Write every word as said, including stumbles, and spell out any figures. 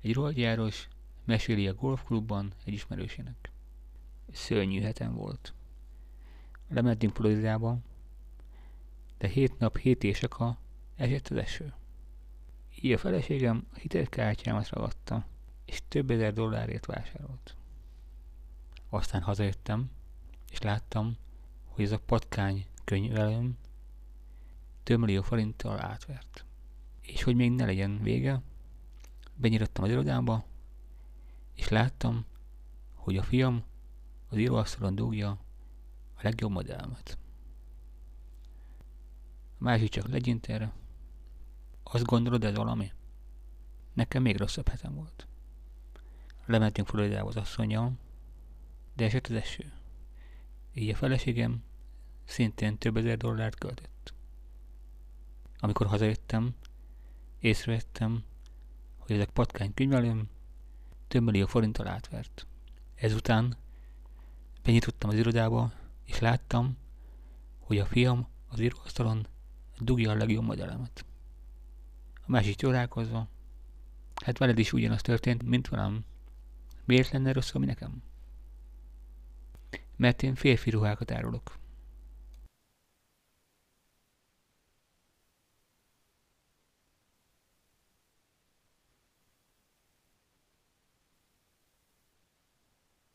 Egy rohagyáros meséli a golfklubban egy ismerősének. Szörnyű heten volt. Lementünk Floridába, de hét nap hét éjszaka esett az eső. Így a feleségem a hitelkártyámat ragadta, és több ezer dollárért vásárolt. Aztán hazajöttem, és láttam, hogy ez a patkány könyvelőm több millió forinttal átvert. És hogy még ne legyen vége, benyirattam az irodámba, és láttam, hogy a fiam az íróasztalon dugja a legjobb modellmet. A másik csak legyint erre. Azt gondolod, ez valami? Nekem még rosszabb hetem volt. Lementünk Floridába az asszonnyal, de esett az eső. Így a feleségem szintén több ezer dollárt költött. Amikor hazajöttem, észrevettem, hogy ezek patkány könyvelőm több millió forinttal átvert. Ezután benyitottam az irodába, és láttam, hogy a fiam az íróasztalon dugja a legjobb modellemet. A másik csodálkozva, hát veled is ugyanaz történt, mint velem. Miért lenne rossz, ami nekem? Mert én férfi ruhákat árulok.